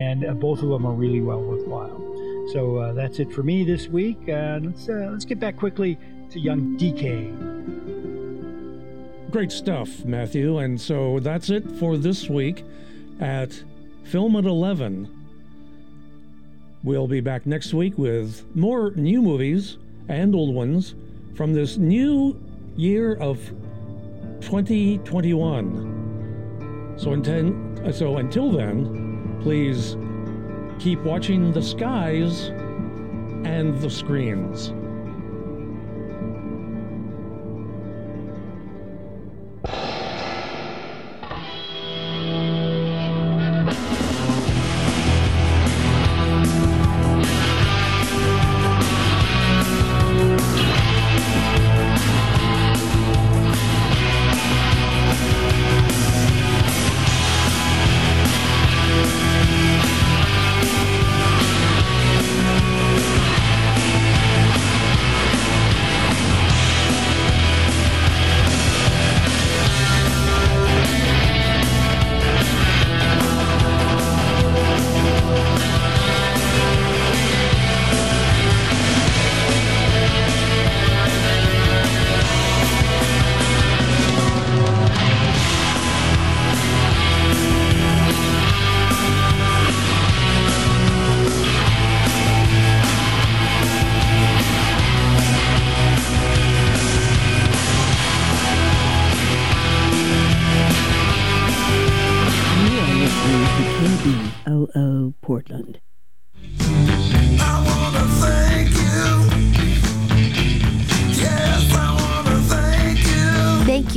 and both of them are really well worthwhile. So that's it for me this week. Let's get back quickly to young DK. Great stuff, Matthew. And so that's it for this week at Film at 11. We'll be back next week with more new movies and old ones from this new year of 2021. So until then, please keep watching the skies and the screens.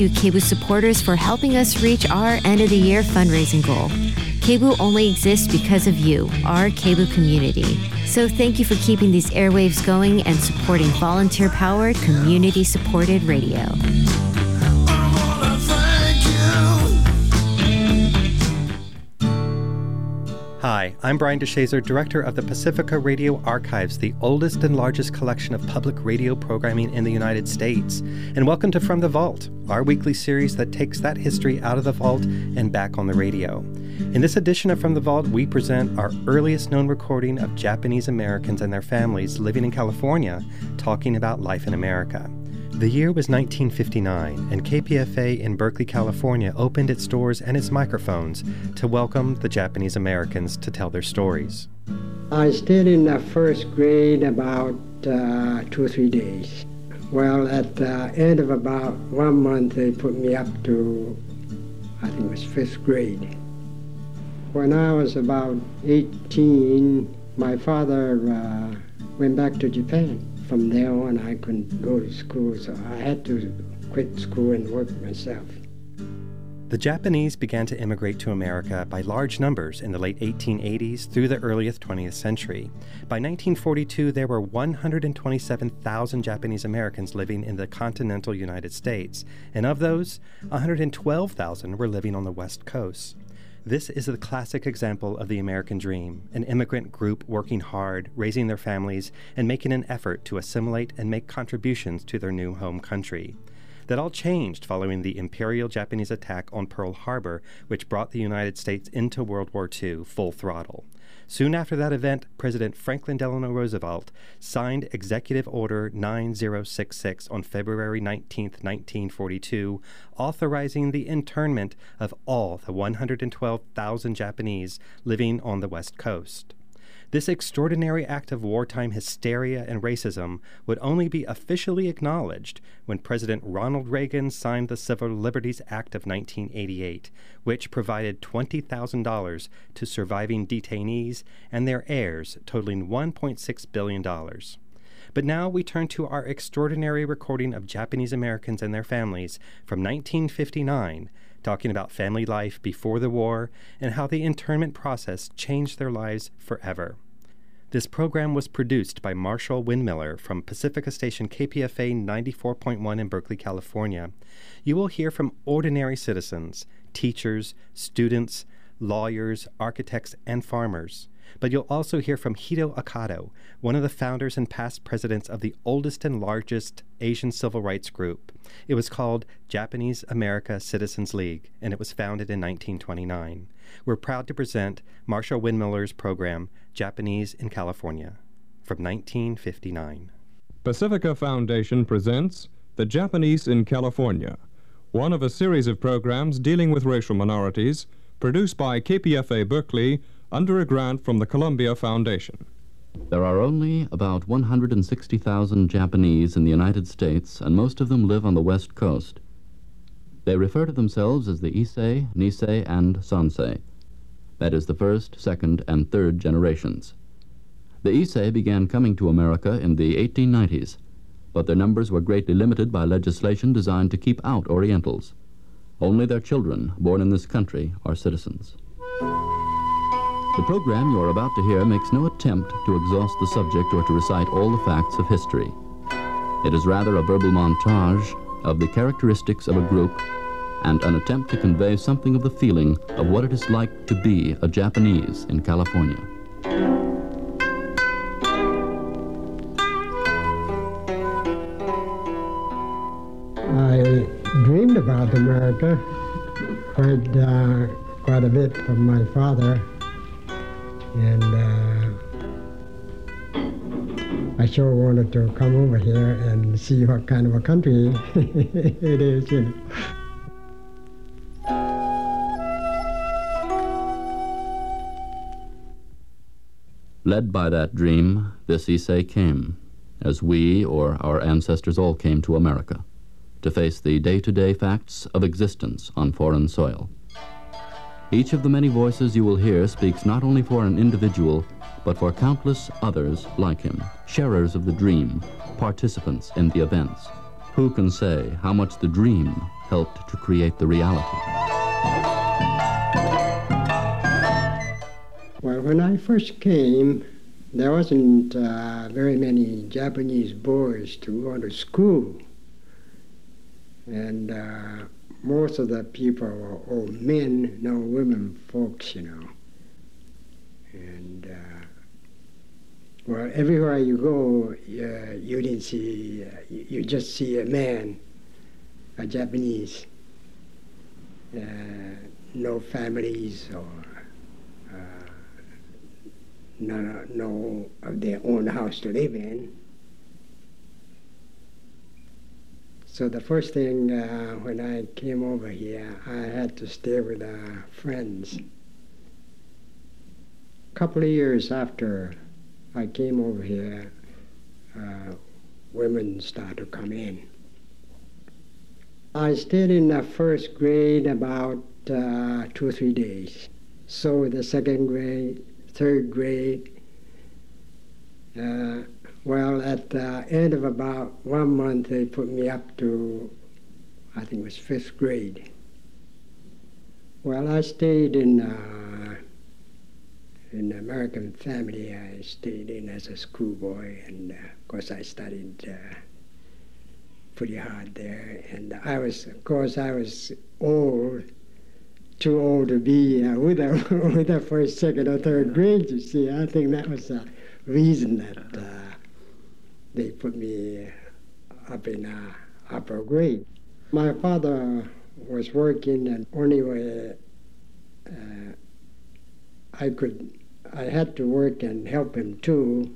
KBOO supporters for helping us reach our end of the year fundraising goal. KBOO only exists because of you, our KBOO community. So thank you for keeping these airwaves going and supporting volunteer-powered, community-supported radio. Hi, I'm Brian DeShazer, director of the Pacifica Radio Archives, the oldest and largest collection of public radio programming in the United States. And welcome to From the Vault, our weekly series that takes that history out of the vault and back on the radio. In this edition of From the Vault, we present our earliest known recording of Japanese Americans and their families living in California talking about life in America. The year was 1959, and KPFA in Berkeley, California opened its doors and its microphones to welcome the Japanese Americans to tell their stories. I stayed in the first grade about 2 or 3 days. Well, at the end of about 1 month, they put me up to, I think it was fifth grade. When I was about 18, my father went back to Japan. From there on, I couldn't go to school, so I had to quit school and work myself. The Japanese began to immigrate to America by large numbers in the late 1880s through the earliest 20th century. By 1942, there were 127,000 Japanese Americans living in the continental United States, and of those, 112,000 were living on the West Coast. This is the classic example of the American dream, an immigrant group working hard, raising their families, and making an effort to assimilate and make contributions to their new home country. That all changed following the Imperial Japanese attack on Pearl Harbor, which brought the United States into World War II full throttle. Soon after that event, President Franklin Delano Roosevelt signed Executive Order 9066 on February 19, 1942, authorizing the internment of all the 112,000 Japanese living on the West Coast. This extraordinary act of wartime hysteria and racism would only be officially acknowledged when President Ronald Reagan signed the Civil Liberties Act of 1988, which provided $20,000 to surviving detainees and their heirs, totaling $1.6 billion. But now we turn to our extraordinary recording of Japanese Americans and their families from 1959, talking about family life before the war and how the internment process changed their lives forever. This program was produced by Marshall Windmiller from Pacifica Station KPFA 94.1 in Berkeley, California. You will hear from ordinary citizens, teachers, students, lawyers, architects, and farmers. But you'll also hear from Hideo Akado, one of the founders and past presidents of the oldest and largest Asian civil rights group. It was called Japanese America Citizens League, and it was founded in 1929. we're proud to present Marshall Windmiller's program, Japanese in California, from 1959. Pacifica Foundation presents The Japanese in California, one of a series of programs dealing with racial minorities, produced by KPFA Berkeley under a grant from the Columbia Foundation. There are only about 160,000 Japanese in the United States, and most of them live on the West Coast. They refer to themselves as the Issei, Nisei, and Sansei. That is, the first, second, and third generations. The Issei began coming to America in the 1890s, but their numbers were greatly limited by legislation designed to keep out Orientals. Only their children, born in this country, are citizens. The program you are about to hear makes no attempt to exhaust the subject or to recite all the facts of history. It is rather a verbal montage of the characteristics of a group and an attempt to convey something of the feeling of what it is like to be a Japanese in California. I dreamed about America. Heard quite a bit from my father. And I sure wanted to come over here and see what kind of a country it is, you know. Led by that dream, this Issei came, as we or our ancestors all came to America, to face the day-to-day facts of existence on foreign soil. Each of the many voices you will hear speaks not only for an individual, but for countless others like him, sharers of the dream, participants in the events. Who can say how much the dream helped to create the reality? Well, when I first came, there wasn't very many Japanese boys to go to school. And most of the people were all men, no women folks, you know. And, well, everywhere you go, you didn't see, you just see a man, a Japanese. No families or no of their own house to live in. So the first thing, when I came over here, I had to stay with friends. A couple of years after I came over here, women started to come in. I stayed in the first grade about 2 or 3 days. So the second grade, third grade, well, at the end of about 1 month, they put me up to, I think it was 5th grade. Well, I stayed in an American family. I stayed in as a schoolboy, and of course I studied pretty hard there. And I was, of course, I was old, too old to be with the first, second, or third grade. You see, I think that was the reason that. They put me up in upper grade. My father was working, and only way I had to work and help him too.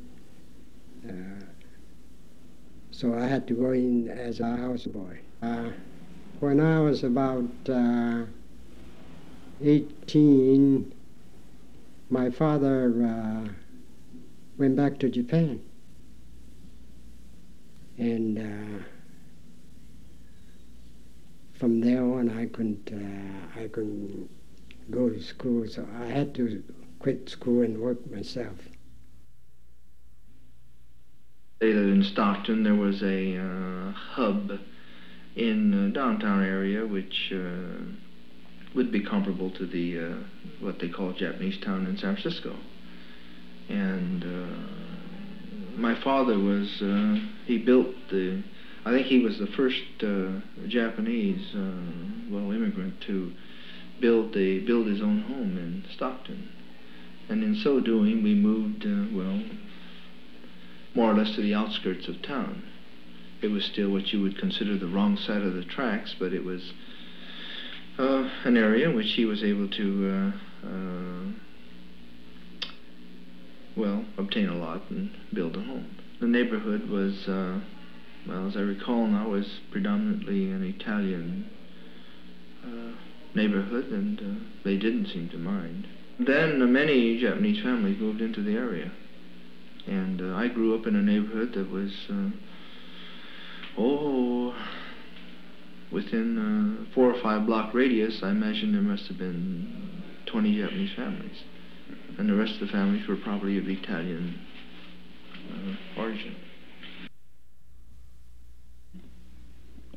So I had to go in as a houseboy. When I was about 18, my father went back to Japan. And from there on, I couldn't go to school, so I had to quit school and work myself. Later in Stockton, there was a hub in downtown area, which would be comparable to the what they call Japanese town in San Francisco, and. My father was, he built the, I think he was the first Japanese, well, immigrant to build his own home in Stockton. And in so doing, we moved, well, more or less to the outskirts of town. It was still what you would consider the wrong side of the tracks, but it was an area in which he was able to well, obtain a lot and build a home. The neighborhood was, well, as I recall now, was predominantly an Italian neighborhood, and they didn't seem to mind. Then many Japanese families moved into the area, and I grew up in a neighborhood that was, within a 4 or 5 block radius, I imagine there must have been 20 Japanese families, and the rest of the families were probably of Italian origin.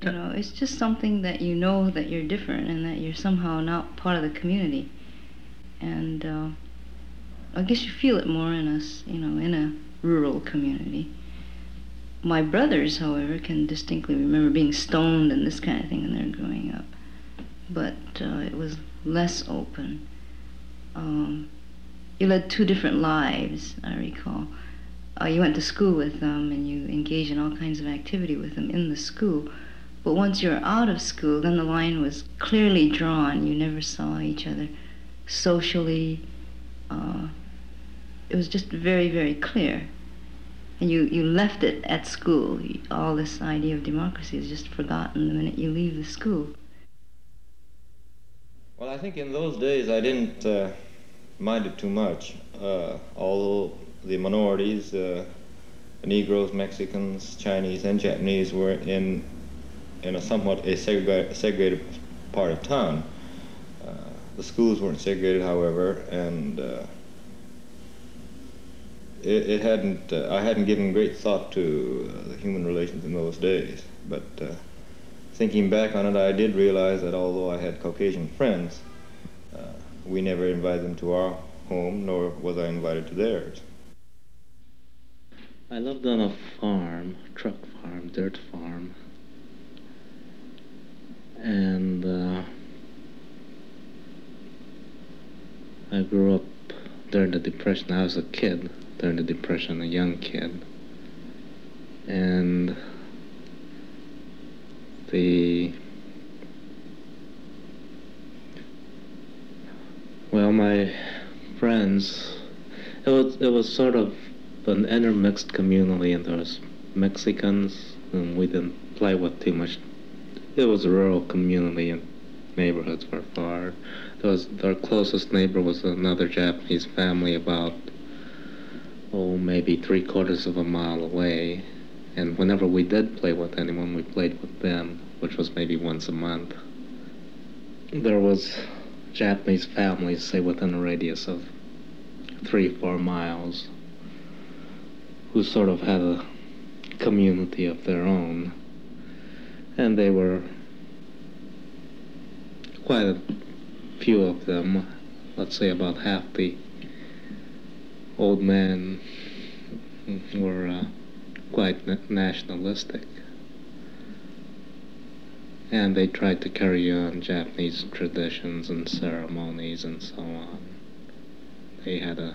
You know, it's just something that you know that you're different and that you're somehow not part of the community, and I guess you feel it more in us, you know, in a rural community. My brothers, however, can distinctly remember being stoned and this kind of thing when they're growing up, but it was less open. You led 2 different lives, I recall. You went to school with them, and you engaged in all kinds of activity with them in the school. But once you were out of school, then the line was clearly drawn. You never saw each other socially. It was just very, very clear. And you left it at school. All this idea of democracy is just forgotten the minute you leave the school. Well, I think in those days I didn't mind it too much, although the minorities, the Negroes, Mexicans, Chinese, and Japanese were in a somewhat segregated part of town. The schools weren't segregated, however, and I hadn't given great thought to the human relations in those days, but thinking back on it, I did realize that although I had Caucasian friends, we never invited them to our home, nor was I invited to theirs. I lived on a farm, truck farm, dirt farm, and I grew up during the Depression. I was a kid during the Depression, a young kid, and well, my friends, it was sort of an intermixed community, and there was Mexicans, and we didn't play with too much. It was a rural community, and neighborhoods were far. Our closest neighbor was another Japanese family about, oh, maybe 3/4 of a mile away, and whenever we did play with anyone, we played with them, which was maybe once a month. There was Japanese families, say, within a radius of 3 or 4 miles, who sort of had a community of their own, and they were quite a few of them, let's say about half the old men were quite nationalistic, and they tried to carry on Japanese traditions and ceremonies and so on. They had a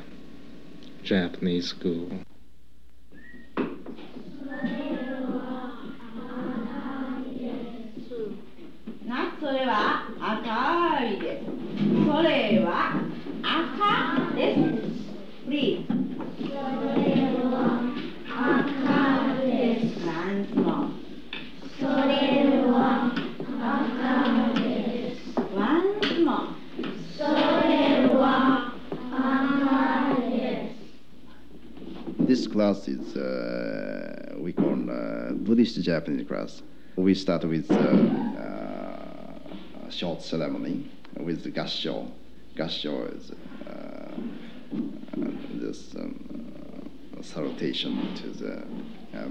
Japanese school. Please. This class is, we call Buddhist Japanese class. We start with a short ceremony with Gassho. Gassho is this salutation to the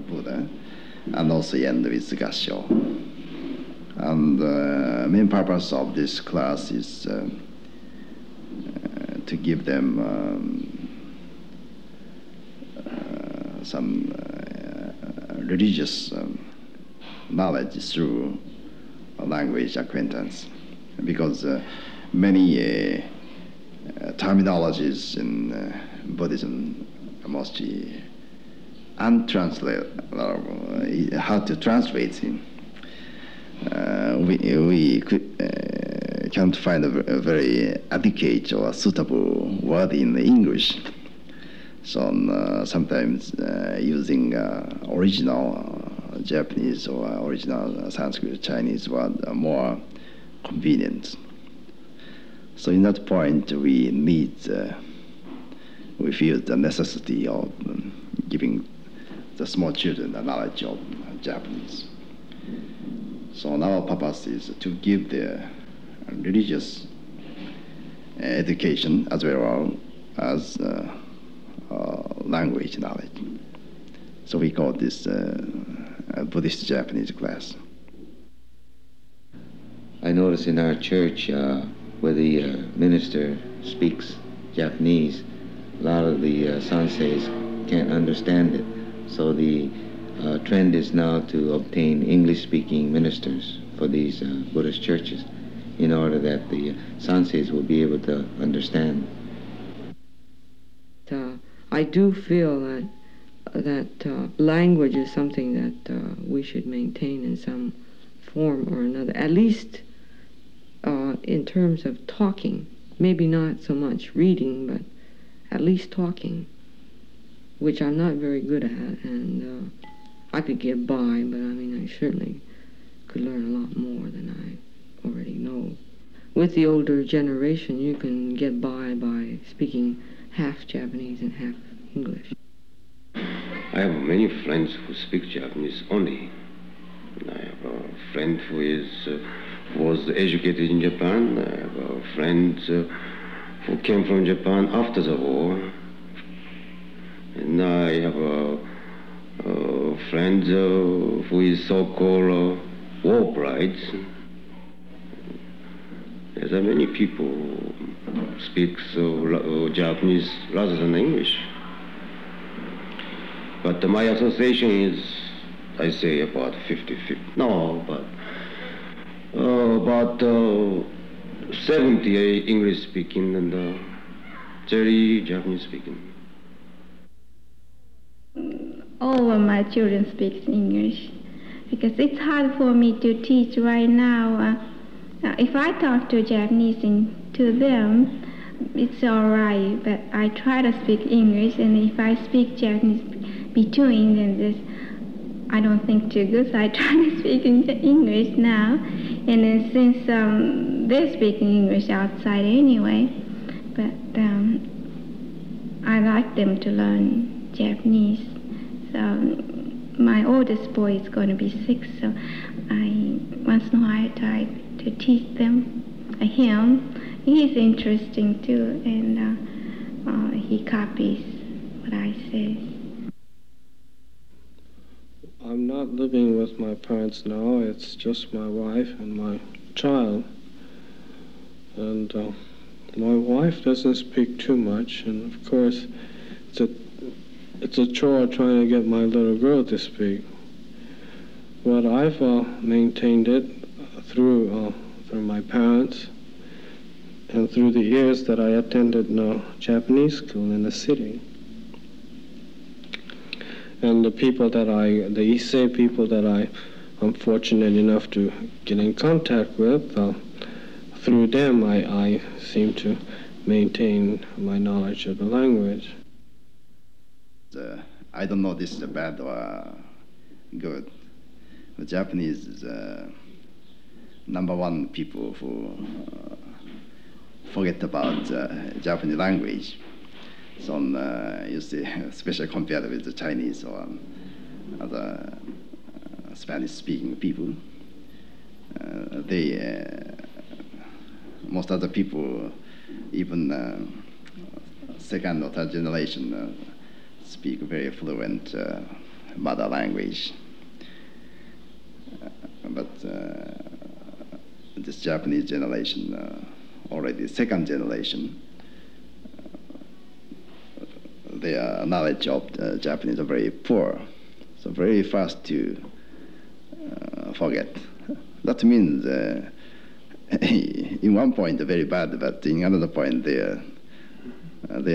Buddha, and also end with Gassho. And the main purpose of this class is to give them some religious knowledge through language acquaintance, because many terminologies in Buddhism are mostly untranslatable. How to translate them? We can't find a very adequate or suitable word in English. So sometimes using original Japanese or original Sanskrit, Chinese word are more convenient. So in that point, we need, we feel the necessity of giving the small children the knowledge of Japanese. So our purpose is to give their religious education as well as language knowledge. So we call this Buddhist Japanese class. I notice in our church where the minister speaks Japanese, a lot of the sanseis can't understand it. So the trend is now to obtain English-speaking ministers for these Buddhist churches in order that the sanseis will be able to understand. I do feel that, language is something that we should maintain in some form or another, at least in terms of talking, maybe not so much reading, but at least talking, which I'm not very good at, and I could get by, but I mean, I certainly could learn a lot more than I already know. With the older generation, you can get by speaking half Japanese and half English. I have many friends who speak Japanese only. I have a friend who was educated in Japan. I have a friend who came from Japan after the war. And I have a friend who is so-called war bride. There are many people who speak Japanese rather than English. But my association is, I say, about 50-50. No, but about 70 English-speaking and 30 Japanese-speaking. All of my children speak English because it's hard for me to teach right now. If I talk to Japanese and to them, it's all right, but I try to speak English, and if I speak Japanese between, then this, I don't think too good, so I try to speak in English now, and then since they're speaking English outside anyway, but I like them to learn Japanese. So my oldest boy is going to be 6, so I once in a while try to teach them, him. He's interesting too, and he copies what I say. I'm not living with my parents now, it's just my wife and my child. And my wife doesn't speak too much, and of course it's a chore trying to get my little girl to speak. But I've maintained it through my parents and through the years that I attended Japanese school in the city. And the people that the Issei people that I'm fortunate enough to get in contact with, through them I seem to maintain my knowledge of the language. I don't know this is bad or good. The Japanese is number one people who forget about Japanese language. So you see, especially compared with the Chinese or other Spanish-speaking people, most other people, even second or third generation, speak very fluent mother language. But this Japanese generation, already second generation, their knowledge of Japanese are very poor, so very fast to forget. That means, in one point, very bad, but in another point, their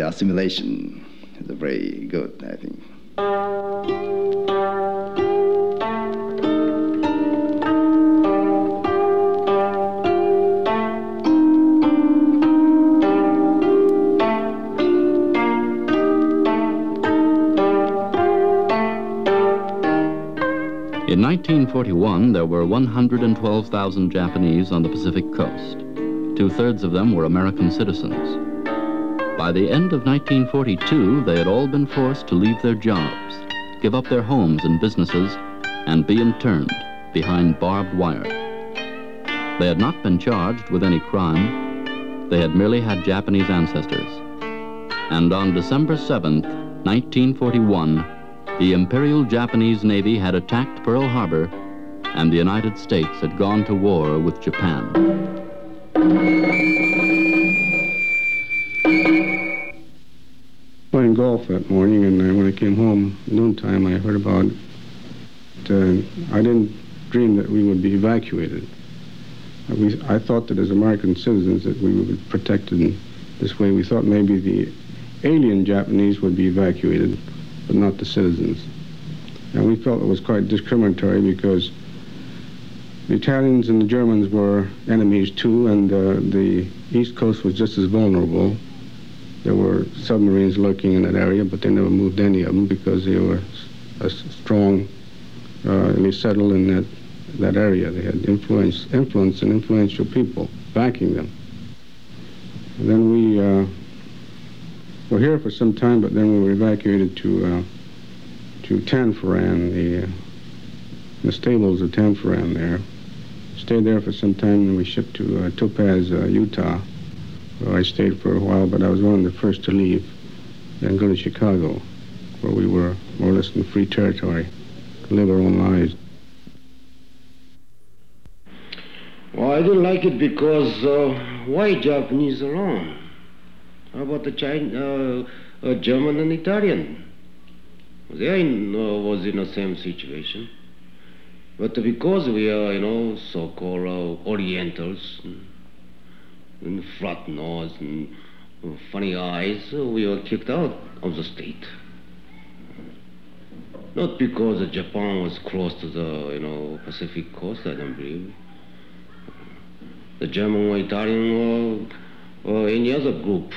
assimilation is very good, I think. In 1941, there were 112,000 Japanese on the Pacific coast. 2/3 of them were American citizens. By the end of 1942, they had all been forced to leave their jobs, give up their homes and businesses, and be interned behind barbed wire. They had not been charged with any crime. They had merely had Japanese ancestors. And on December 7th, 1941, the Imperial Japanese Navy had attacked Pearl Harbor, and the United States had gone to war with Japan. Playing golf that morning, and when I came home noontime, I heard about it. I didn't dream that we would be evacuated. I thought that as American citizens that we would be protected in this way. We thought maybe the alien Japanese would be evacuated, but not the citizens. And we felt it was quite discriminatory because the Italians and the Germans were enemies too, and the East Coast was just as vulnerable. There were submarines lurking in that area, but they never moved any of them because they were strong, and they settled in that area. They had influence and influential people backing them. And then we were here for some time, but then we were evacuated to Tanfaran, the stables of Tanfaran there. Stayed there for some time, and we shipped to Topaz, Utah. Well, I stayed for a while, but I was one of the first to leave and go to Chicago, where we were more or less in free territory, to live our own lives. Well, I didn't like it because why Japanese alone? How about the German and Italian? They was in the same situation. But because we are, so-called Orientals, and flat nose and funny eyes, we were kicked out of the state. Not because Japan was close to the, Pacific coast, I don't believe. The German or Italian or any other group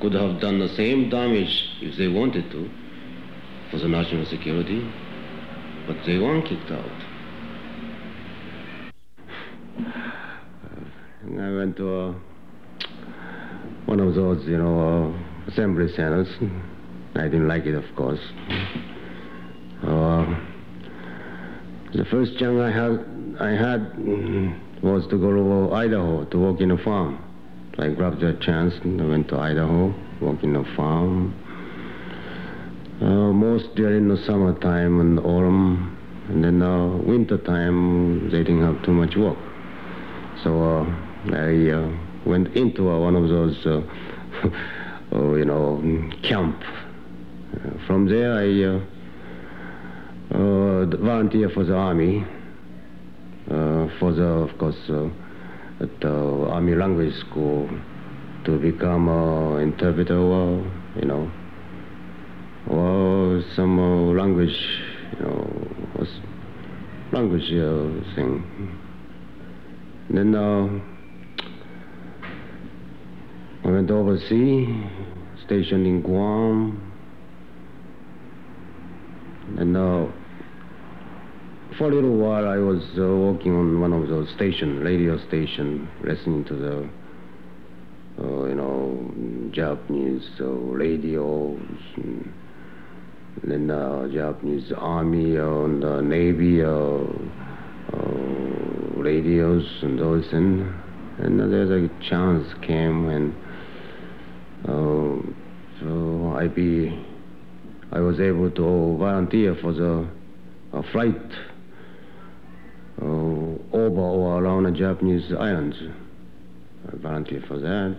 could have done the same damage if they wanted to for the national security, but they weren't kicked out. And I went to one of those, assembly centers. I didn't like it, of course. The first chance I had was to go to Idaho to work in a farm. I grabbed that chance and I went to Idaho, worked in a farm. Most during the summertime and autumn, and then wintertime they didn't have too much work. So I went into one of those, camp. From there, I volunteered for the Army, at the Army Language School to become an interpreter, or some language, thing. Then I went overseas, stationed in Guam, and for a little while I was working on one of those radio station, listening to the, Japanese radios, and then Japanese Army and Navy radios and those things, and there's a chance came, and so I was able to volunteer for the flight over or around the Japanese islands. I volunteered for that.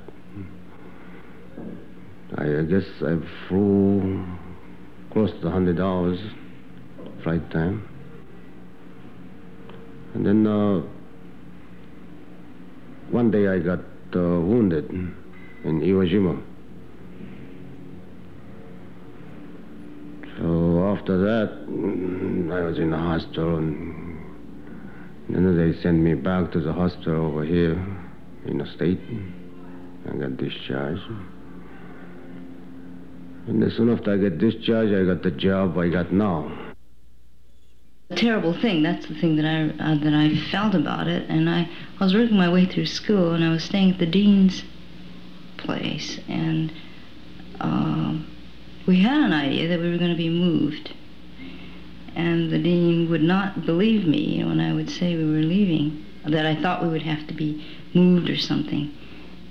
I guess I flew close to 100 hours flight time. And then one day I got wounded in Iwo Jima. So after that, I was in the hospital, and then they sent me back to the hospital over here in the state. I got discharged. And soon after I got discharged, I got the job I got now. terrible thing. That's the thing that I felt about it. And I was working my way through school, and I was staying at the dean's place, and we had an idea that we were going to be moved. And the dean would not believe me, you know, when I would say we were leaving, that I thought we would have to be moved or something.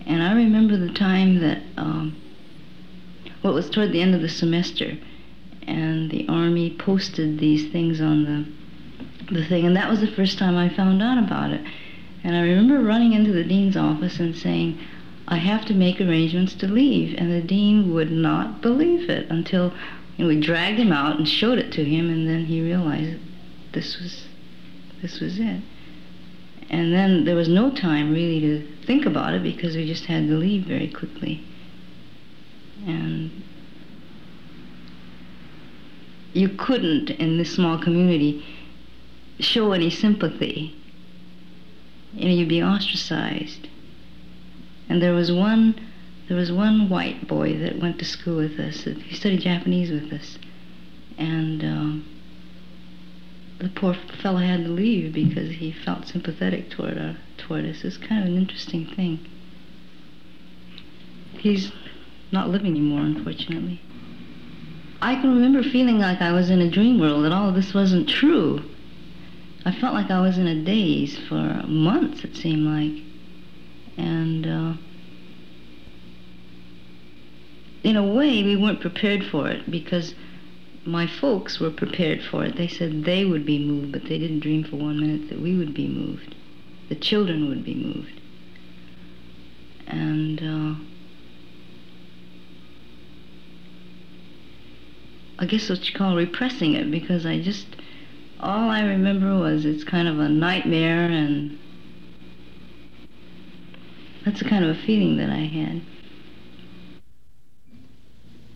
And I remember the time that, well, it was toward the end of the semester, and the Army posted these things on the thing, and that was the first time I found out about it. And I remember running into the dean's office and saying, I have to make arrangements to leave, and the dean would not believe it until, you know, we dragged him out and showed it to him, and then he realized this was it. And then there was no time really to think about it, because we just had to leave very quickly. And you couldn't, in this small community, show any sympathy. You know, you'd be ostracized. And there was one white boy that went to school with us. He studied Japanese with us. And the poor fellow had to leave because he felt sympathetic toward us. It's kind of an interesting thing. He's not living anymore, unfortunately. I can remember feeling like I was in a dream world, that all of this wasn't true. I felt like I was in a daze for months, it seemed like. And in a way, we weren't prepared for it, because my folks were prepared for it. They said they would be moved, but they didn't dream for 1 minute that we would be moved. The children would be moved. And I guess what you call repressing it, because I just, all I remember was it's kind of a nightmare, and that's the kind of a feeling that I had.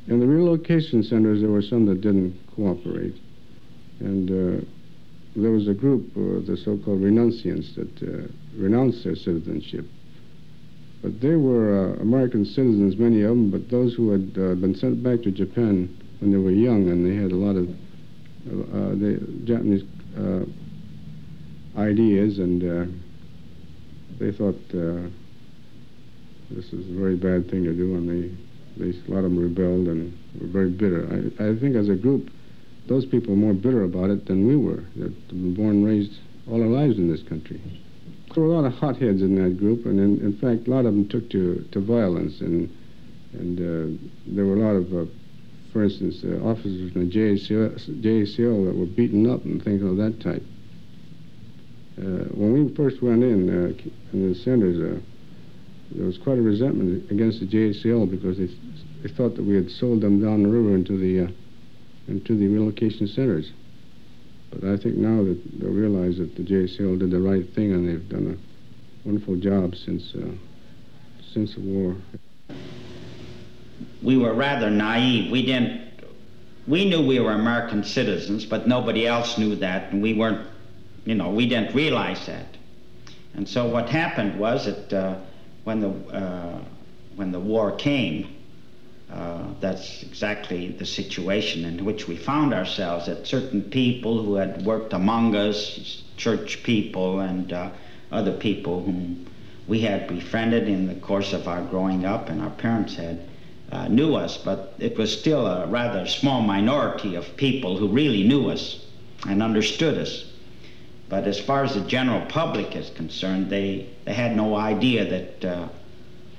In the relocation centers, there were some that didn't cooperate. And there was a group, the so-called renunciants, that renounced their citizenship. But they were American citizens, many of them, but those who had been sent back to Japan when they were young, and they had a lot of Japanese ideas, and they thought this is a very bad thing to do, and a lot of them rebelled and were very bitter. I think as a group, those people were more bitter about it than we were. They've been born and raised all their lives in this country. There were a lot of hotheads in that group, and in fact, a lot of them took to violence, and there were a lot of for instance, officers from the JACL that were beaten up and things of that type. When we first went in the centers, there was quite a resentment against the JACL, because they thought that we had sold them down the river into the relocation centers. But I think now that they realize that the JACL did the right thing, and they've done a wonderful job since the war. We were rather naive. We knew we were American citizens, but nobody else knew that, and we weren't, you know, we didn't realize that. And so what happened was that when the war came, that's exactly the situation in which we found ourselves, that certain people who had worked among us, church people and other people whom we had befriended in the course of our growing up, and our parents had knew us, but it was still a rather small minority of people who really knew us and understood us. But as far as the general public is concerned, they had no idea that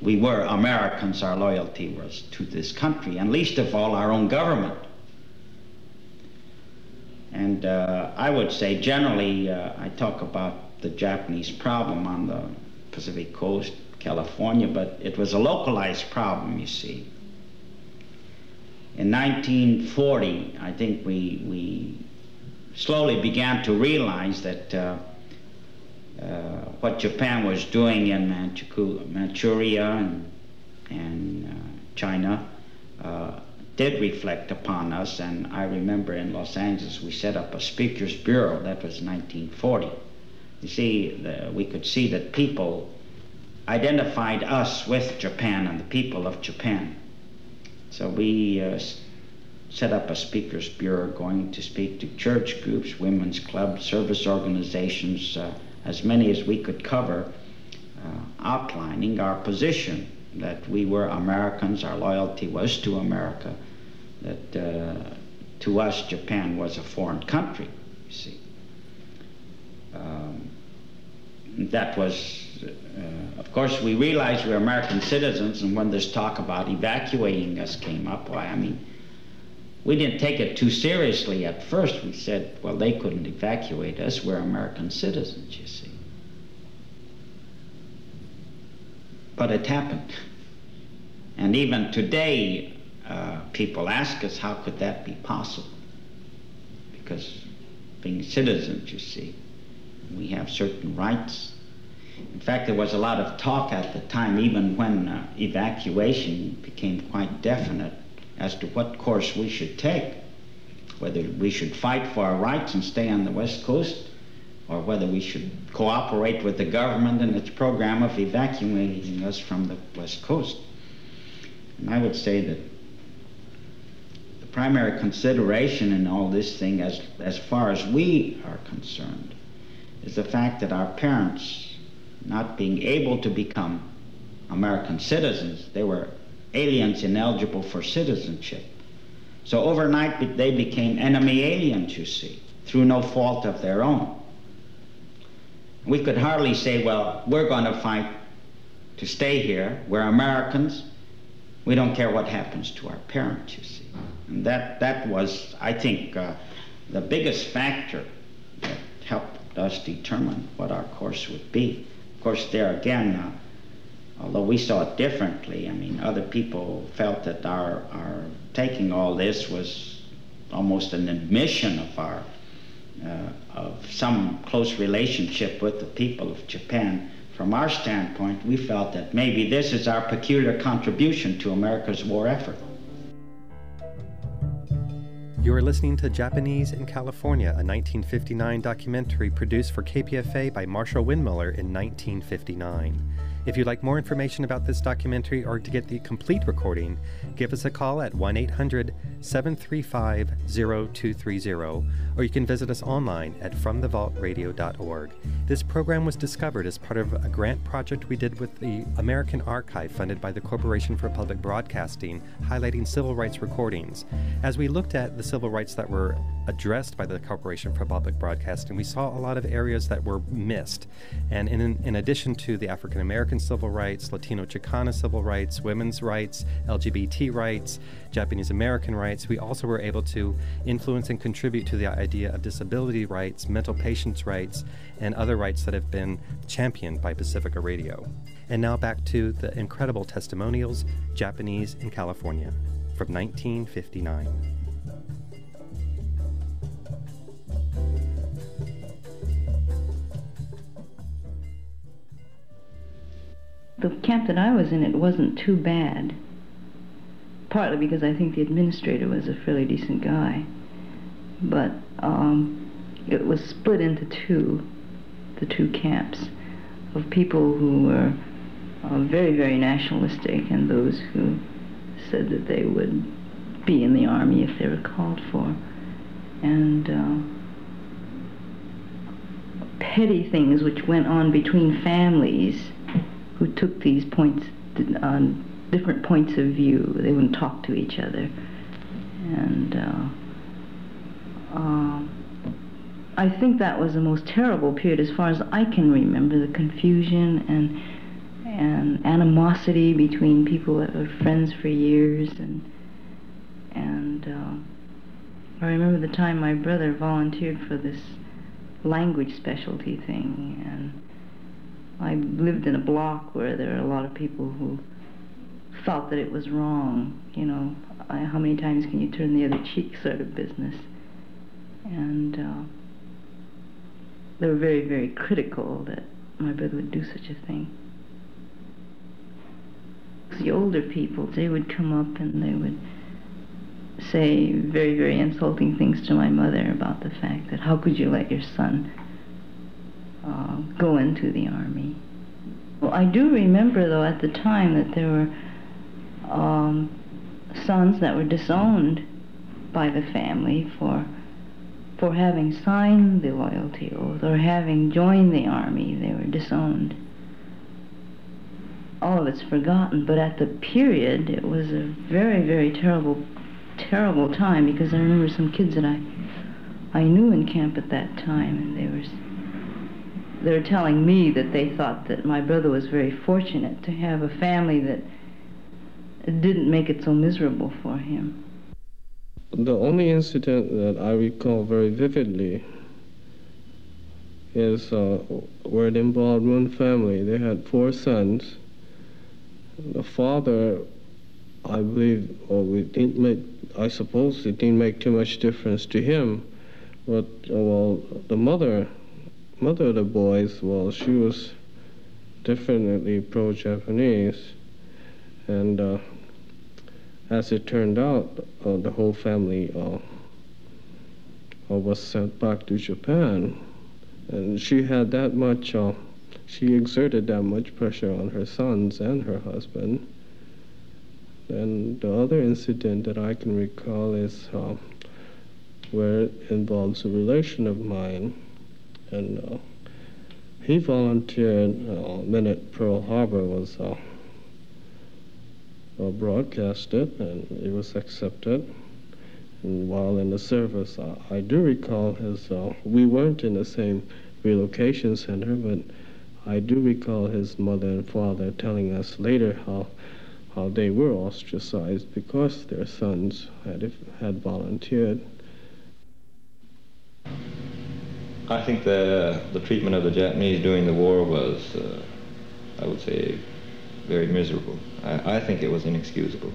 we were Americans. Our loyalty was to this country, and least of all our own government. And I would say generally, I talk about the Japanese problem on the Pacific coast, California, but it was a localized problem, you see. In 1940, I think we slowly began to realize that what Japan was doing in Manchuria and China did reflect upon us. And I remember in Los Angeles we set up a speakers bureau. That was 1940. You see, we could see that people identified us with Japan and the people of Japan. So we set up a speakers bureau going to speak to church groups, women's clubs, service organizations, as many as we could cover, outlining our position that we were Americans, our loyalty was to America, that to us Japan was a foreign country, you see. That was, of course, we realized we were American citizens, and when this talk about evacuating us came up, well, I mean, we didn't take it too seriously at first. We said, well, they couldn't evacuate us, we're American citizens, you see. But it happened. And even today, people ask us, how could that be possible? Because being citizens, you see, we have certain rights. In fact, there was a lot of talk at the time, even when evacuation became quite definite, as to what course we should take, whether we should fight for our rights and stay on the West Coast, or whether we should cooperate with the government in its program of evacuating us from the West Coast. And I would say that the primary consideration in all this thing, as far as we are concerned, is the fact that our parents, not being able to become American citizens, they were aliens ineligible for citizenship. So overnight they became enemy aliens, you see, through no fault of their own. We could hardly say, well, we're going to fight to stay here, we're Americans, we don't care what happens to our parents, you see. And that was, I think, the biggest factor that helped us determine what our course would be. Of course, there again, although we saw it differently, I mean, other people felt that our taking all this was almost an admission of our of some close relationship with the people of Japan. From our standpoint, we felt that maybe this is our peculiar contribution to America's war effort. You are listening to Japanese in California, a 1959 documentary produced for KPFA by Marshall Windmiller in 1959. If you'd like more information about this documentary or to get the complete recording, give us a call at 1-800-735-0230, or you can visit us online at fromthevaultradio.org. This program was discovered as part of a grant project we did with the American Archive, funded by the Corporation for Public Broadcasting, highlighting civil rights recordings. As we looked at the civil rights that were addressed by the Corporation for Public Broadcasting, we saw a lot of areas that were missed. And in addition to the African-American civil rights, Latino Chicana civil rights, women's rights, LGBT rights, Japanese American rights, we also were able to influence and contribute to the idea of disability rights, mental patients' rights, and other rights that have been championed by Pacifica Radio. And now back to the incredible testimonials, Japanese in California, from 1959. The camp that I was in, it wasn't too bad, partly because I think the administrator was a fairly decent guy, but it was split into the two camps of people who were very, very nationalistic, and those who said that they would be in the army if they were called for, and petty things which went on between families who took these points on different points of view. They wouldn't talk to each other. And I think that was the most terrible period as far as I can remember, the confusion and animosity between people that were friends for years. And I remember the time my brother volunteered for this language specialty thing, and I lived in a block where there were a lot of people who felt that it was wrong, you know, how many times can you turn the other cheek sort of business. And they were very, very critical that my brother would do such a thing. The older people, they would come up and they would say very, very insulting things to my mother about the fact that how could you let your son go into the army. Well, I do remember, though, at the time that there were sons that were disowned by the family for having signed the loyalty oath or having joined the army. They were disowned. All of it's forgotten, but at the period it was a very, very terrible time, because I remember some kids that I knew in camp at that time, and they were telling me that they thought that my brother was very fortunate to have a family that didn't make it so miserable for him. The only incident that I recall very vividly is where it involved one family. They had 4 sons. The father, I believe, I suppose it didn't make too much difference to him, but well, the mother of the boys, well, she was definitely pro-Japanese, and as it turned out, the whole family was sent back to Japan. And she had that much, she exerted that much pressure on her sons and her husband. And the other incident that I can recall is where it involves a relation of mine. And he volunteered a minute Pearl Harbor was broadcasted, and it was accepted. And while in the service, I do recall his, we weren't in the same relocation center, but I do recall his mother and father telling us later how they were ostracized because their sons had volunteered. I think the treatment of the Japanese during the war was, I would say, very miserable. I think it was inexcusable.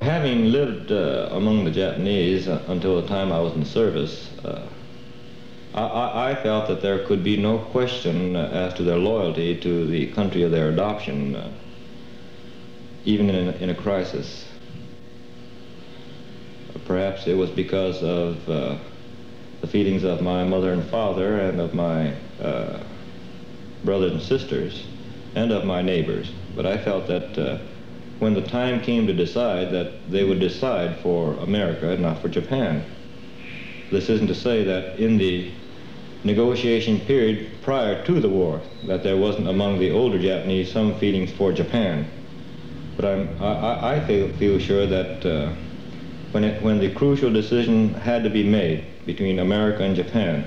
Having lived among the Japanese until the time I was in service, I felt that there could be no question as to their loyalty to the country of their adoption, even in a crisis. Perhaps it was because of the feelings of my mother and father, and of my brothers and sisters, and of my neighbors. But I felt that when the time came to decide, that they would decide for America and not for Japan. This isn't to say that in the negotiation period prior to the war, that there wasn't among the older Japanese some feelings for Japan. But I feel sure that when the crucial decision had to be made between America and Japan,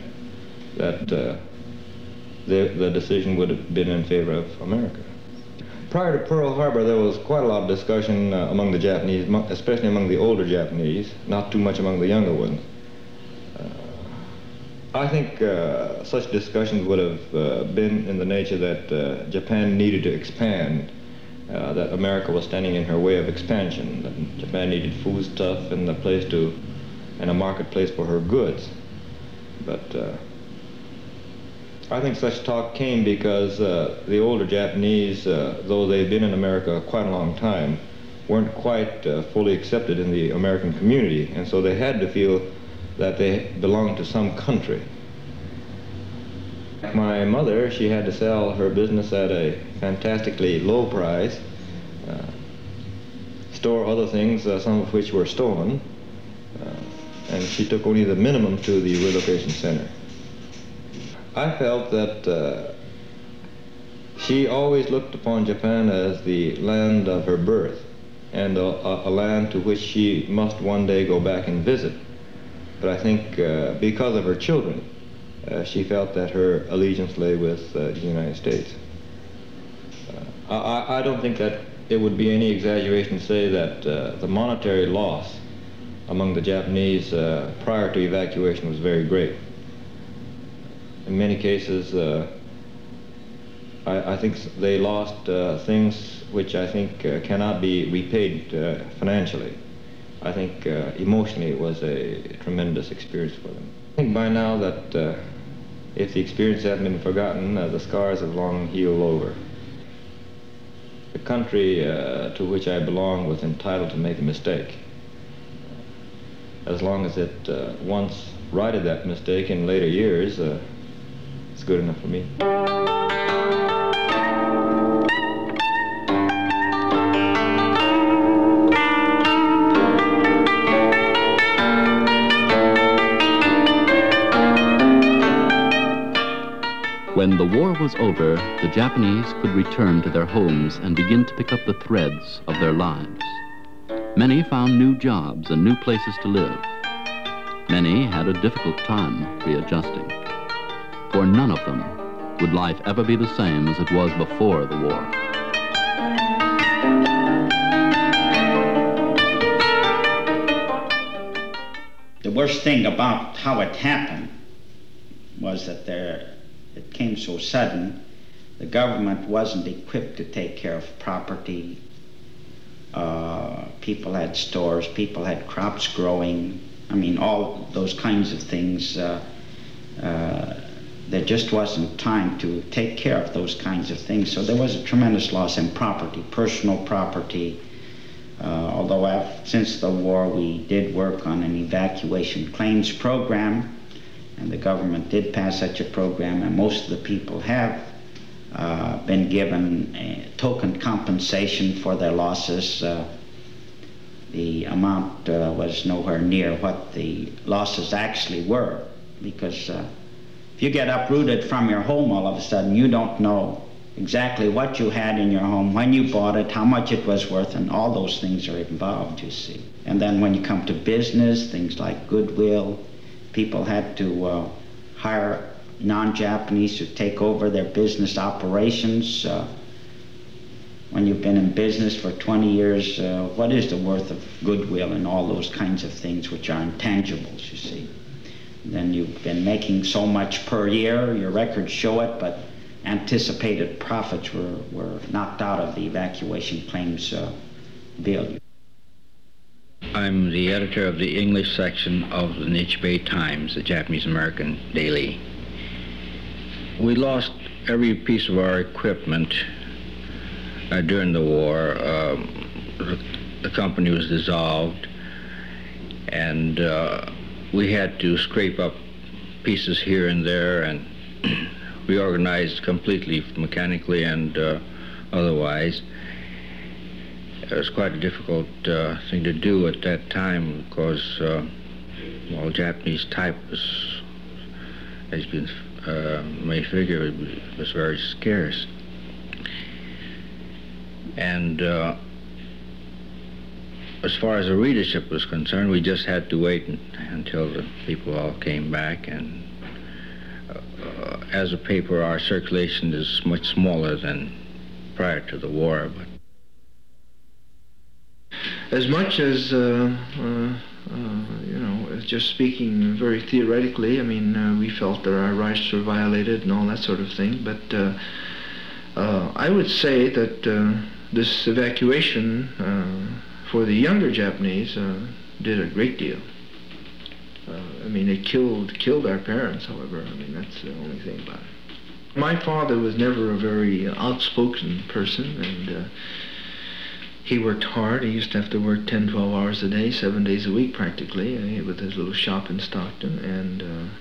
that the decision would have been in favor of America. Prior to Pearl Harbor, there was quite a lot of discussion among the Japanese, especially among the older Japanese, not too much among the younger ones. I think such discussions would have been in the nature that Japan needed to expand, that America was standing in her way of expansion, that Japan needed foodstuff and a marketplace for her goods. But I think such talk came because the older Japanese, though they've been in America quite a long time, weren't quite fully accepted in the American community, and so they had to feel that they belonged to some country. My mother, she had to sell her business at a fantastically low price, store other things, some of which were stolen, and she took only the minimum to the relocation center. I felt that she always looked upon Japan as the land of her birth, and a land to which she must one day go back and visit. But I think because of her children, she felt that her allegiance lay with the United States. I don't think that it would be any exaggeration to say that the monetary loss among the Japanese prior to evacuation was very great. In many cases, I think they lost things which I think cannot be repaid financially. I think emotionally it was a tremendous experience for them. I think by now that if the experience hadn't been forgotten, the scars have long healed over. The country to which I belong was entitled to make a mistake, as long as it once righted that mistake in later years. It's good enough for me. When the war was over, the Japanese could return to their homes and begin to pick up the threads of their lives. Many found new jobs and new places to live. Many had a difficult time readjusting. For none of them would life ever be the same as it was before the war. The worst thing about how it happened was that it came so sudden. The government wasn't equipped to take care of property. People had stores, people had crops growing. I mean, all those kinds of things. There just wasn't time to take care of those kinds of things. So there was a tremendous loss in property, personal property. Although since the war, we did work on an evacuation claims program. And the government did pass such a program, and most of the people have been given a token compensation for their losses. The amount was nowhere near what the losses actually were, because if you get uprooted from your home all of a sudden, you don't know exactly what you had in your home, when you bought it, how much it was worth, and all those things are involved, you see. And then when you come to business, things like goodwill, people had to hire non-Japanese to take over their business operations. When you've been in business for 20 years, what is the worth of goodwill and all those kinds of things which are intangibles, you see? And then you've been making so much per year, your records show it, but anticipated profits were knocked out of the evacuation claims bill. I'm the editor of the English section of the Nichi Bay Times, the Japanese American daily. We lost every piece of our equipment during the war. The company was dissolved, and we had to scrape up pieces here and there and reorganize completely mechanically and otherwise. It was quite a difficult thing to do at that time, because well, Japanese type was, as you may figure, it was very scarce. And as far as the readership was concerned, we just had to wait until the people all came back. And as a paper, our circulation is much smaller than prior to the war. But as much as, you know, just speaking very theoretically, I mean, we felt that our rights were violated and all that sort of thing, but I would say that this evacuation for the younger Japanese did a great deal. I mean, it killed our parents, however. I mean, that's the only thing about it. My father was never a very outspoken person, and he worked hard. He used to have to work 10, 12 hours a day, 7 days a week practically, with his little shop in Stockton. And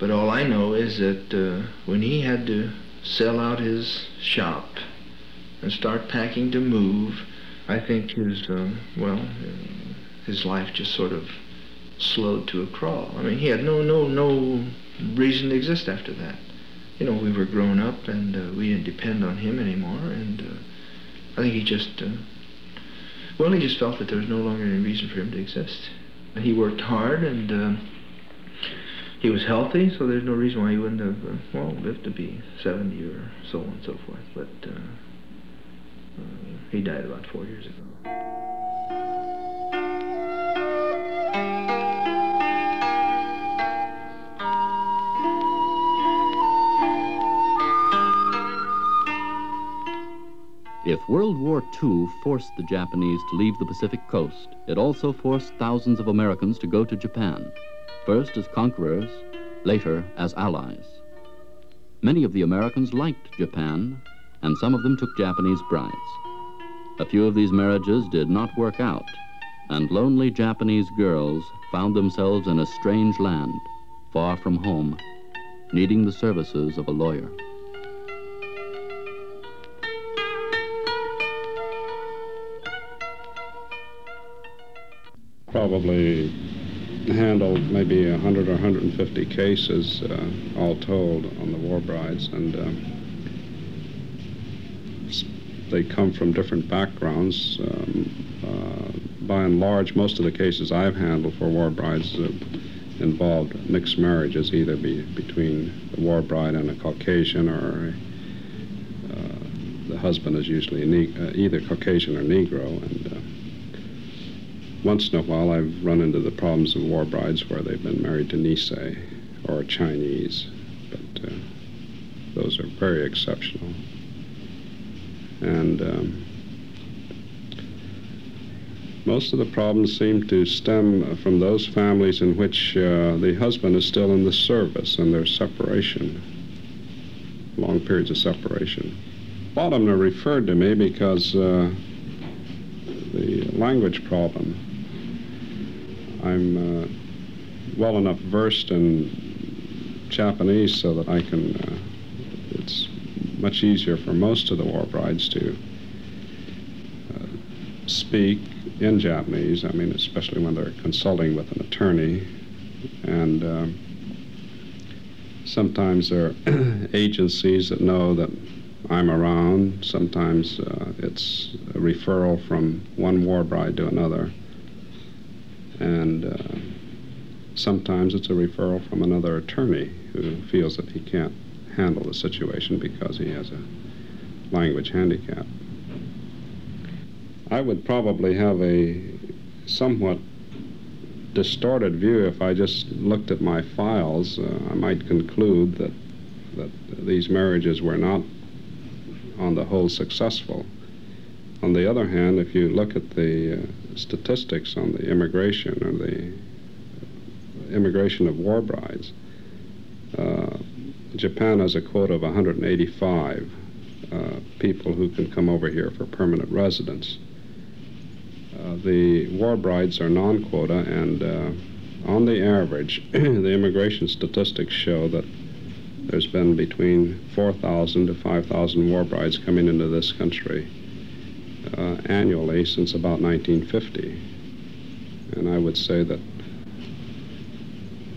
but all I know is that when he had to sell out his shop and start packing to move, I think his, his life just sort of slowed to a crawl. I mean, he had no reason to exist after that. You know, we were grown up, and we didn't depend on him anymore, and I think he just, well, he just felt that there was no longer any reason for him to exist. He worked hard, and he was healthy, so there's no reason why he wouldn't have, lived to be 70 or so on and so forth. But he died about 4 years ago. If World War II forced the Japanese to leave the Pacific coast, it also forced thousands of Americans to go to Japan, first as conquerors, later as allies. Many of the Americans liked Japan, and some of them took Japanese brides. A few of these marriages did not work out, and lonely Japanese girls found themselves in a strange land, far from home, needing the services of a lawyer. Probably handled maybe 100 or 150 cases, all told, on the war brides, and they come from different backgrounds. By and large, most of the cases I've handled for war brides involved mixed marriages, either between the war bride and a Caucasian, or the husband is usually either Caucasian or Negro. And once in a while, I've run into the problems of war brides where they've been married to Nisei or Chinese, but those are very exceptional. And most of the problems seem to stem from those families in which the husband is still in the service and there's separation, long periods of separation. Bottomner referred to me because the language problem. I'm well enough versed in Japanese so that I can, it's much easier for most of the war brides to speak in Japanese, I mean, especially when they're consulting with an attorney. And sometimes there are agencies that know that I'm around. Sometimes it's a referral from one war bride to another. And sometimes it's a referral from another attorney who feels that he can't handle the situation because he has a language handicap. I would probably have a somewhat distorted view if I just looked at my files. I might conclude that these marriages were not, on the whole, successful. On the other hand, if you look at the statistics on the immigration or the immigration of war brides, Japan has a quota of 185 people who can come over here for permanent residence. The war brides are non-quota, and on the average, the immigration statistics show that there's been between 4,000 to 5,000 war brides coming into this country annually since about 1950. And I would say that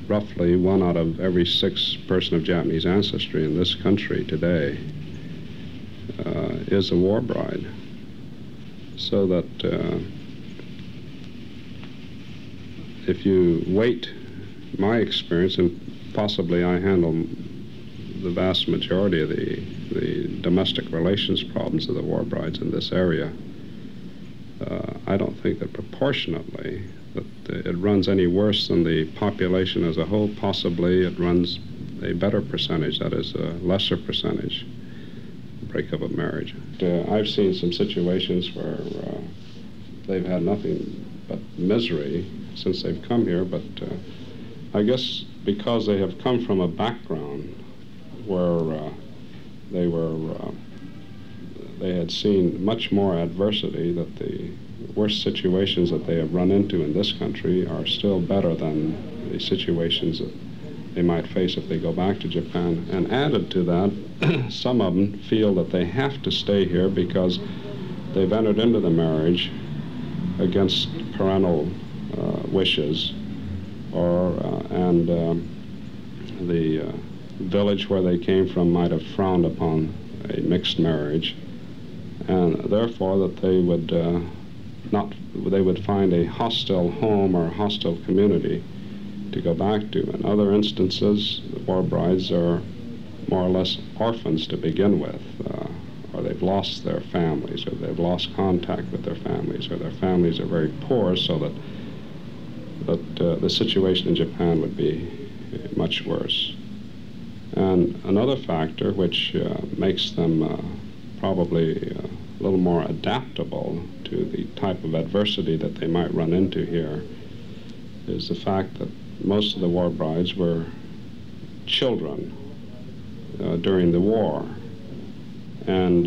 roughly 1 out of every 6 person of Japanese ancestry in this country today is a war bride. So that if you weight my experience, and possibly I handle the vast majority of the domestic relations problems of the war brides in this area, I don't think that proportionately that it runs any worse than the population as a whole. Possibly it runs a better percentage, that is, a lesser percentage, breakup of marriage. I've seen some situations where they've had nothing but misery since they've come here, but I guess because they have come from a background where they had seen much more adversity, that the worst situations that they have run into in this country are still better than the situations that they might face if they go back to Japan. And added to that, some of them feel that they have to stay here because they've entered into the marriage against parental wishes, or the village where they came from might have frowned upon a mixed marriage, and therefore that they would find a hostile home or hostile community to go back to. In other instances, the war brides are more or less orphans to begin with, or they've lost their families, or they've lost contact with their families, or their families are very poor, so that the situation in Japan would be much worse. And another factor which makes them probably a little more adaptable to the type of adversity that they might run into here is the fact that most of the war brides were children during the war, and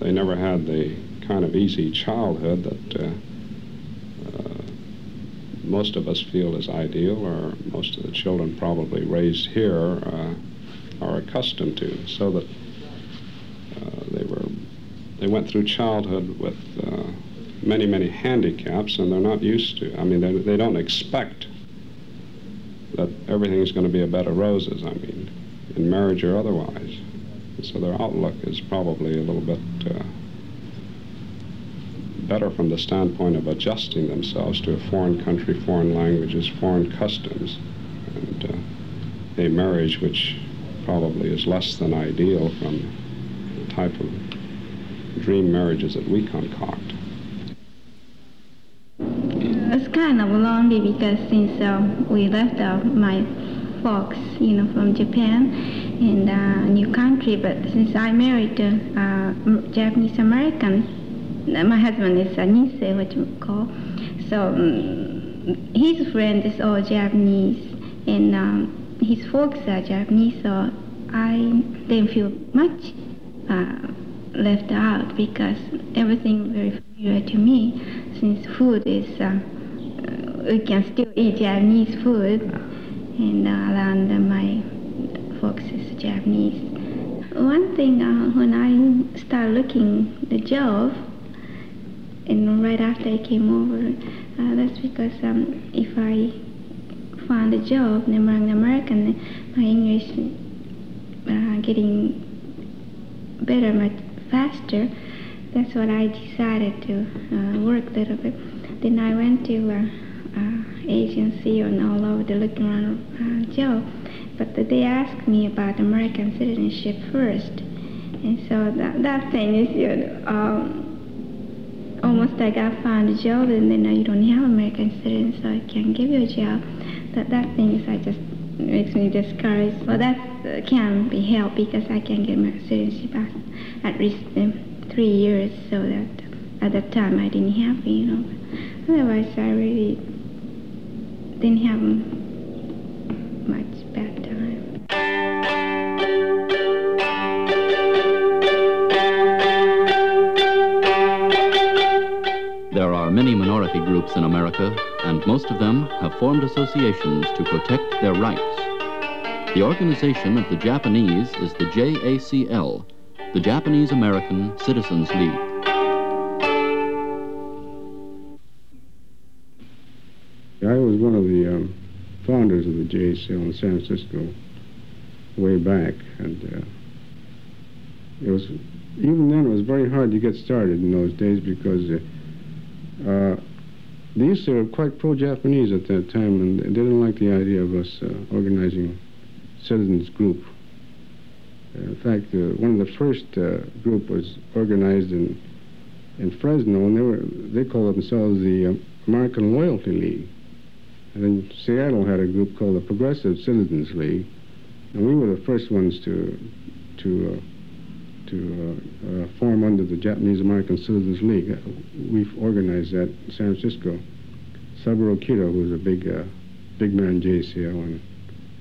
they never had the kind of easy childhood that most of us feel is ideal, or most of the children probably raised here are accustomed to, so that they went through childhood with many, many handicaps, and they're not used to. I mean, they don't expect that everything's going to be a bed of roses, I mean, in marriage or otherwise. So their outlook is probably a little bit better from the standpoint of adjusting themselves to a foreign country, foreign languages, foreign customs, and a marriage which probably is less than ideal from the type of dream marriages that we concoct. It's kind of lonely because since we left my folks, you know, from Japan and a new country, but since I married a Japanese American, my husband is a Nisei, what you call, so his friend is all Japanese and his folks are Japanese, so I didn't feel much left out because everything very familiar to me, since food is, we can still eat Japanese food, and around my folks is Japanese. One thing, when I started looking the job, and right after I came over, that's because if I found a job in American, my English getting better much faster. That's what I decided to work a little bit. Then I went to agency and all over the looking around job. But they asked me about American citizenship first, and so that thing is, you know, almost like I found a job, and then you don't have American citizen, so I can't give you a job. That thing is, makes me discouraged. Well, that can be helped because I can get my citizenship at least 3 years. So that at that time I didn't have, you know. Otherwise, I really didn't have much bad time. There are many minority groups in America, and most of them have formed associations to protect their rights. The organization of the Japanese is the JACL, the Japanese American Citizens League. I was one of the founders of the JACL in San Francisco way back, and it was, even then it was very hard to get started in those days because they used to be quite pro-Japanese at that time, and they didn't like the idea of us organizing citizens group. In fact, one of the first group was organized in Fresno, and they called themselves the American Loyalty League. And then Seattle had a group called the Progressive Citizens League, and we were the first ones to form under the Japanese American Citizens League. We've organized that in San Francisco. Saburo Kido, who was a big man JCL, and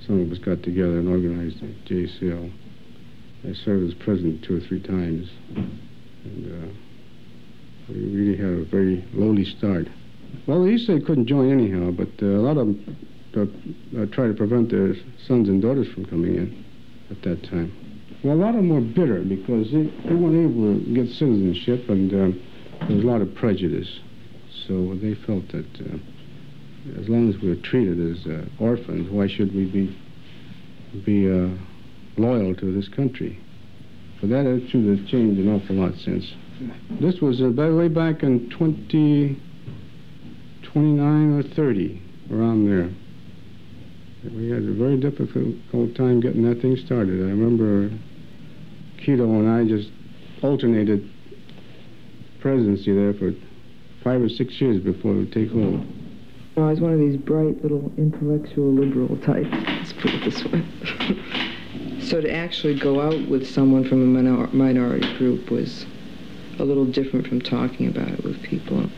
some of us got together and organized JCL. I served as president 2 or 3 times, and we really had a very lowly start. Well, the Issei couldn't join anyhow, but a lot of them tried to prevent their sons and daughters from coming in at that time. Well, a lot of them were bitter because they weren't able to get citizenship, and there was a lot of prejudice. So they felt that as long as we were treated as orphans, why should we be loyal to this country? But that attitude has changed an awful lot since. This was way back in 29 or 30, around there. We had a very difficult time getting that thing started. I remember Kido and I just alternated presidency there for 5 or 6 years before we take hold. Well, I was one of these bright little intellectual liberal types, let's put it this way. So to actually go out with someone from a minority group was a little different from talking about it with people.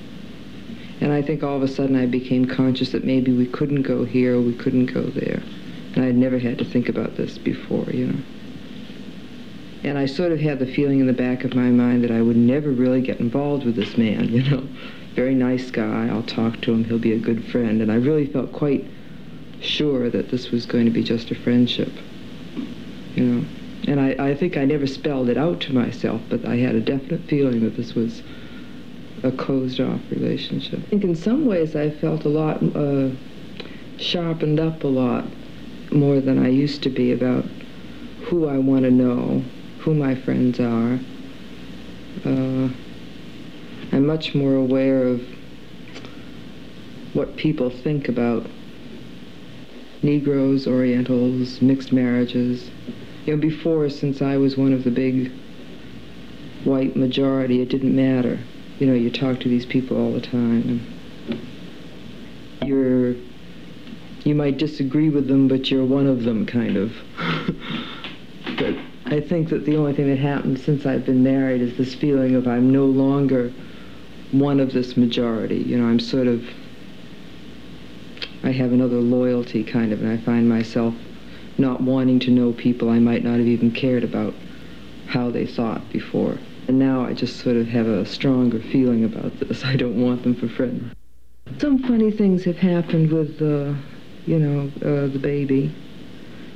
And I think all of a sudden I became conscious that maybe we couldn't go here, or we couldn't go there. And I had never had to think about this before, you know. And I sort of had the feeling in the back of my mind that I would never really get involved with this man, you know. Very nice guy, I'll talk to him, he'll be a good friend. And I really felt quite sure that this was going to be just a friendship, you know. And I think I never spelled it out to myself, but I had a definite feeling that this was a closed-off relationship. I think in some ways I felt a lot sharpened up a lot more than I used to be about who I want to know, who my friends are. I'm much more aware of what people think about Negroes, Orientals, mixed marriages. You know, before, since I was one of the big white majority, it didn't matter. You know, you talk to these people all the time. And you might disagree with them, but you're one of them, kind of. But I think that the only thing that happened since I've been married is this feeling of I'm no longer one of this majority. You know, I'm sort of, I have another loyalty, kind of, and I find myself not wanting to know people I might not have even cared about how they thought before. And now I just sort of have a stronger feeling about this. I don't want them for friends. Some funny things have happened with, you know, the baby.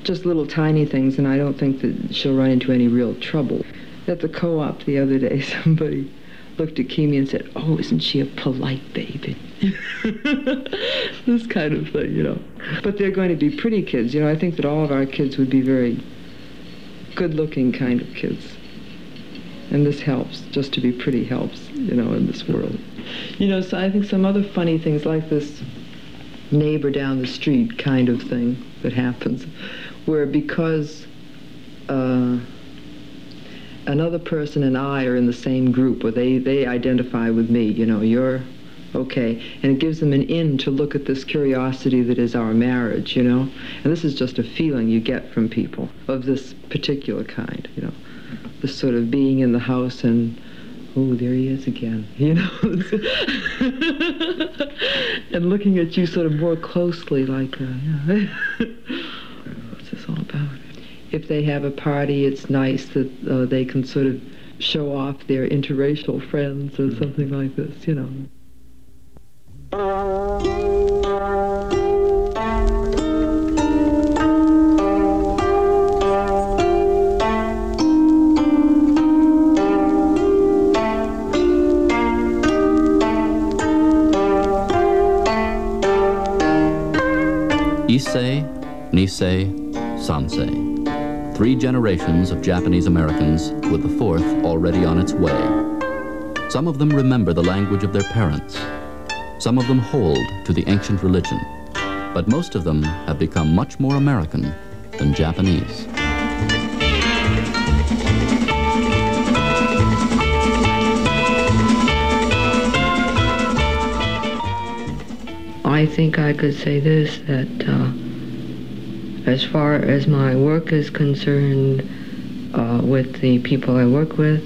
Just little tiny things, and I don't think that she'll run into any real trouble. At the co-op the other day, somebody looked at Kimi and said, "Oh, isn't she a polite baby?" This kind of thing, you know. But they're going to be pretty kids. You know, I think that all of our kids would be very good-looking kind of kids. And this helps. Just to be pretty helps, you know, in this world. You know, so I think some other funny things like this neighbor down the street kind of thing that happens, where because another person and I are in the same group, where they identify with me, you know, you're okay. And it gives them an in to look at this curiosity that is our marriage, you know. And this is just a feeling you get from people of this particular kind, you know. This sort of being in the house and, oh, there he is again, you know. And looking at you sort of more closely, like, yeah. What's this all about? If they have a party, it's nice that they can sort of show off their interracial friends or something like this, you know. Issei, Nisei, Sansei. Three generations of Japanese Americans, with the fourth already on its way. Some of them remember the language of their parents. Some of them hold to the ancient religion, but most of them have become much more American than Japanese. I think I could say this, that as far as my work is concerned, with the people I work with,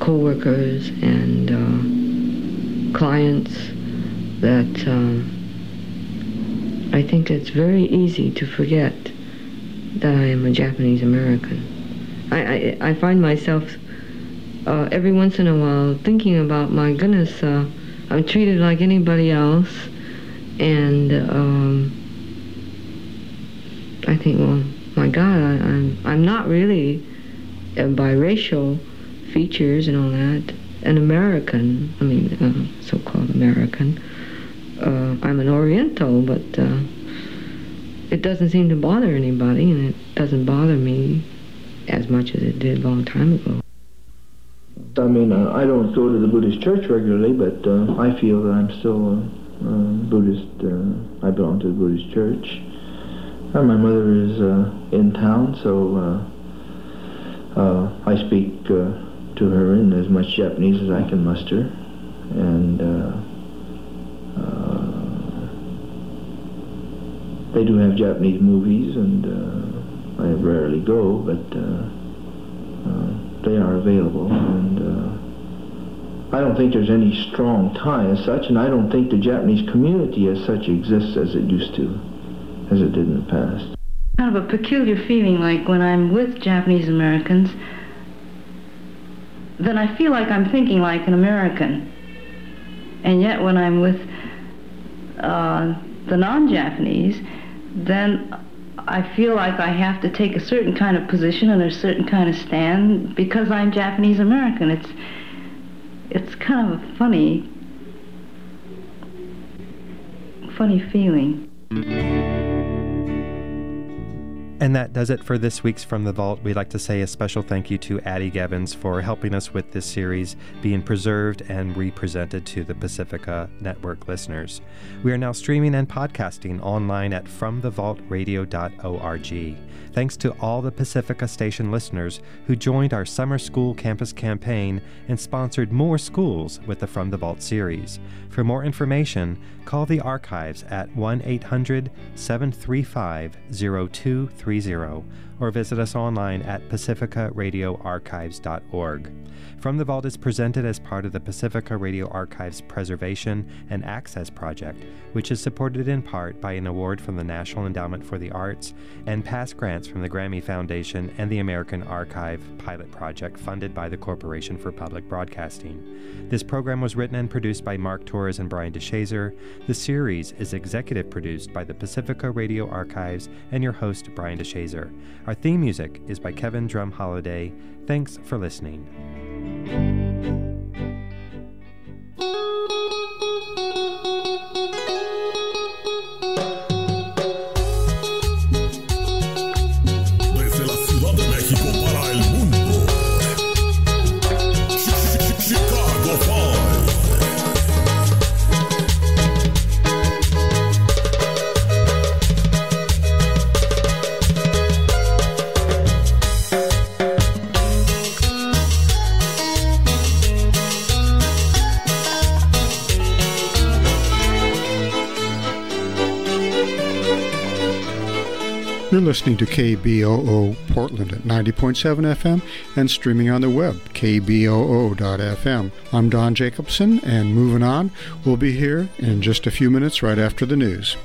co-workers and clients, that I think it's very easy to forget that I am a Japanese American. I find myself every once in a while thinking about, my goodness, I'm treated like anybody else, and I think, well, my God, I'm not really, biracial features and all that, an American, I mean, so-called American. I'm an Oriental, but it doesn't seem to bother anybody, and it doesn't bother me as much as it did a long time ago. I mean, I don't go to the Buddhist church regularly, but I feel that I'm still Buddhist. I belong to the Buddhist church. And my mother is in town, so I speak to her in as much Japanese as I can muster. And they do have Japanese movies, and I rarely go, but they are available. And I don't think there's any strong tie as such, and I don't think the Japanese community as such exists as it used to, as it did in the past. Kind of a peculiar feeling, like when I'm with Japanese Americans, then I feel like I'm thinking like an American. And yet when I'm with the non-Japanese, then I feel like I have to take a certain kind of position and a certain kind of stand because I'm Japanese American. It's it's kind of a funny feeling. And that does it for this week's From the Vault. We'd like to say a special thank you to Addie Gevins for helping us with this series being preserved and represented to the Pacifica Network listeners. We are now streaming and podcasting online at fromthevaultradio.org. Thanks to all the Pacifica Station listeners who joined our summer school campus campaign and sponsored more schools with the From the Vault series. For more information, call the archives at 1-800-735-0233. Or visit us online at pacificaradioarchives.org. From the Vault is presented as part of the Pacifica Radio Archives Preservation and Access Project, which is supported in part by an award from the National Endowment for the Arts and past grants from the Grammy Foundation and the American Archive Pilot Project funded by the Corporation for Public Broadcasting. This program was written and produced by Mark Torres and Brian DeShazer. The series is executive produced by the Pacifica Radio Archives and your host, Brian DeShazer. Our theme music is by Kevin Drum Holiday. Thanks for listening. You're listening to KBOO Portland at 90.7 FM and streaming on the web, kboo.fm. I'm Don Jacobson, and moving on, we'll be here in just a few minutes right after the news.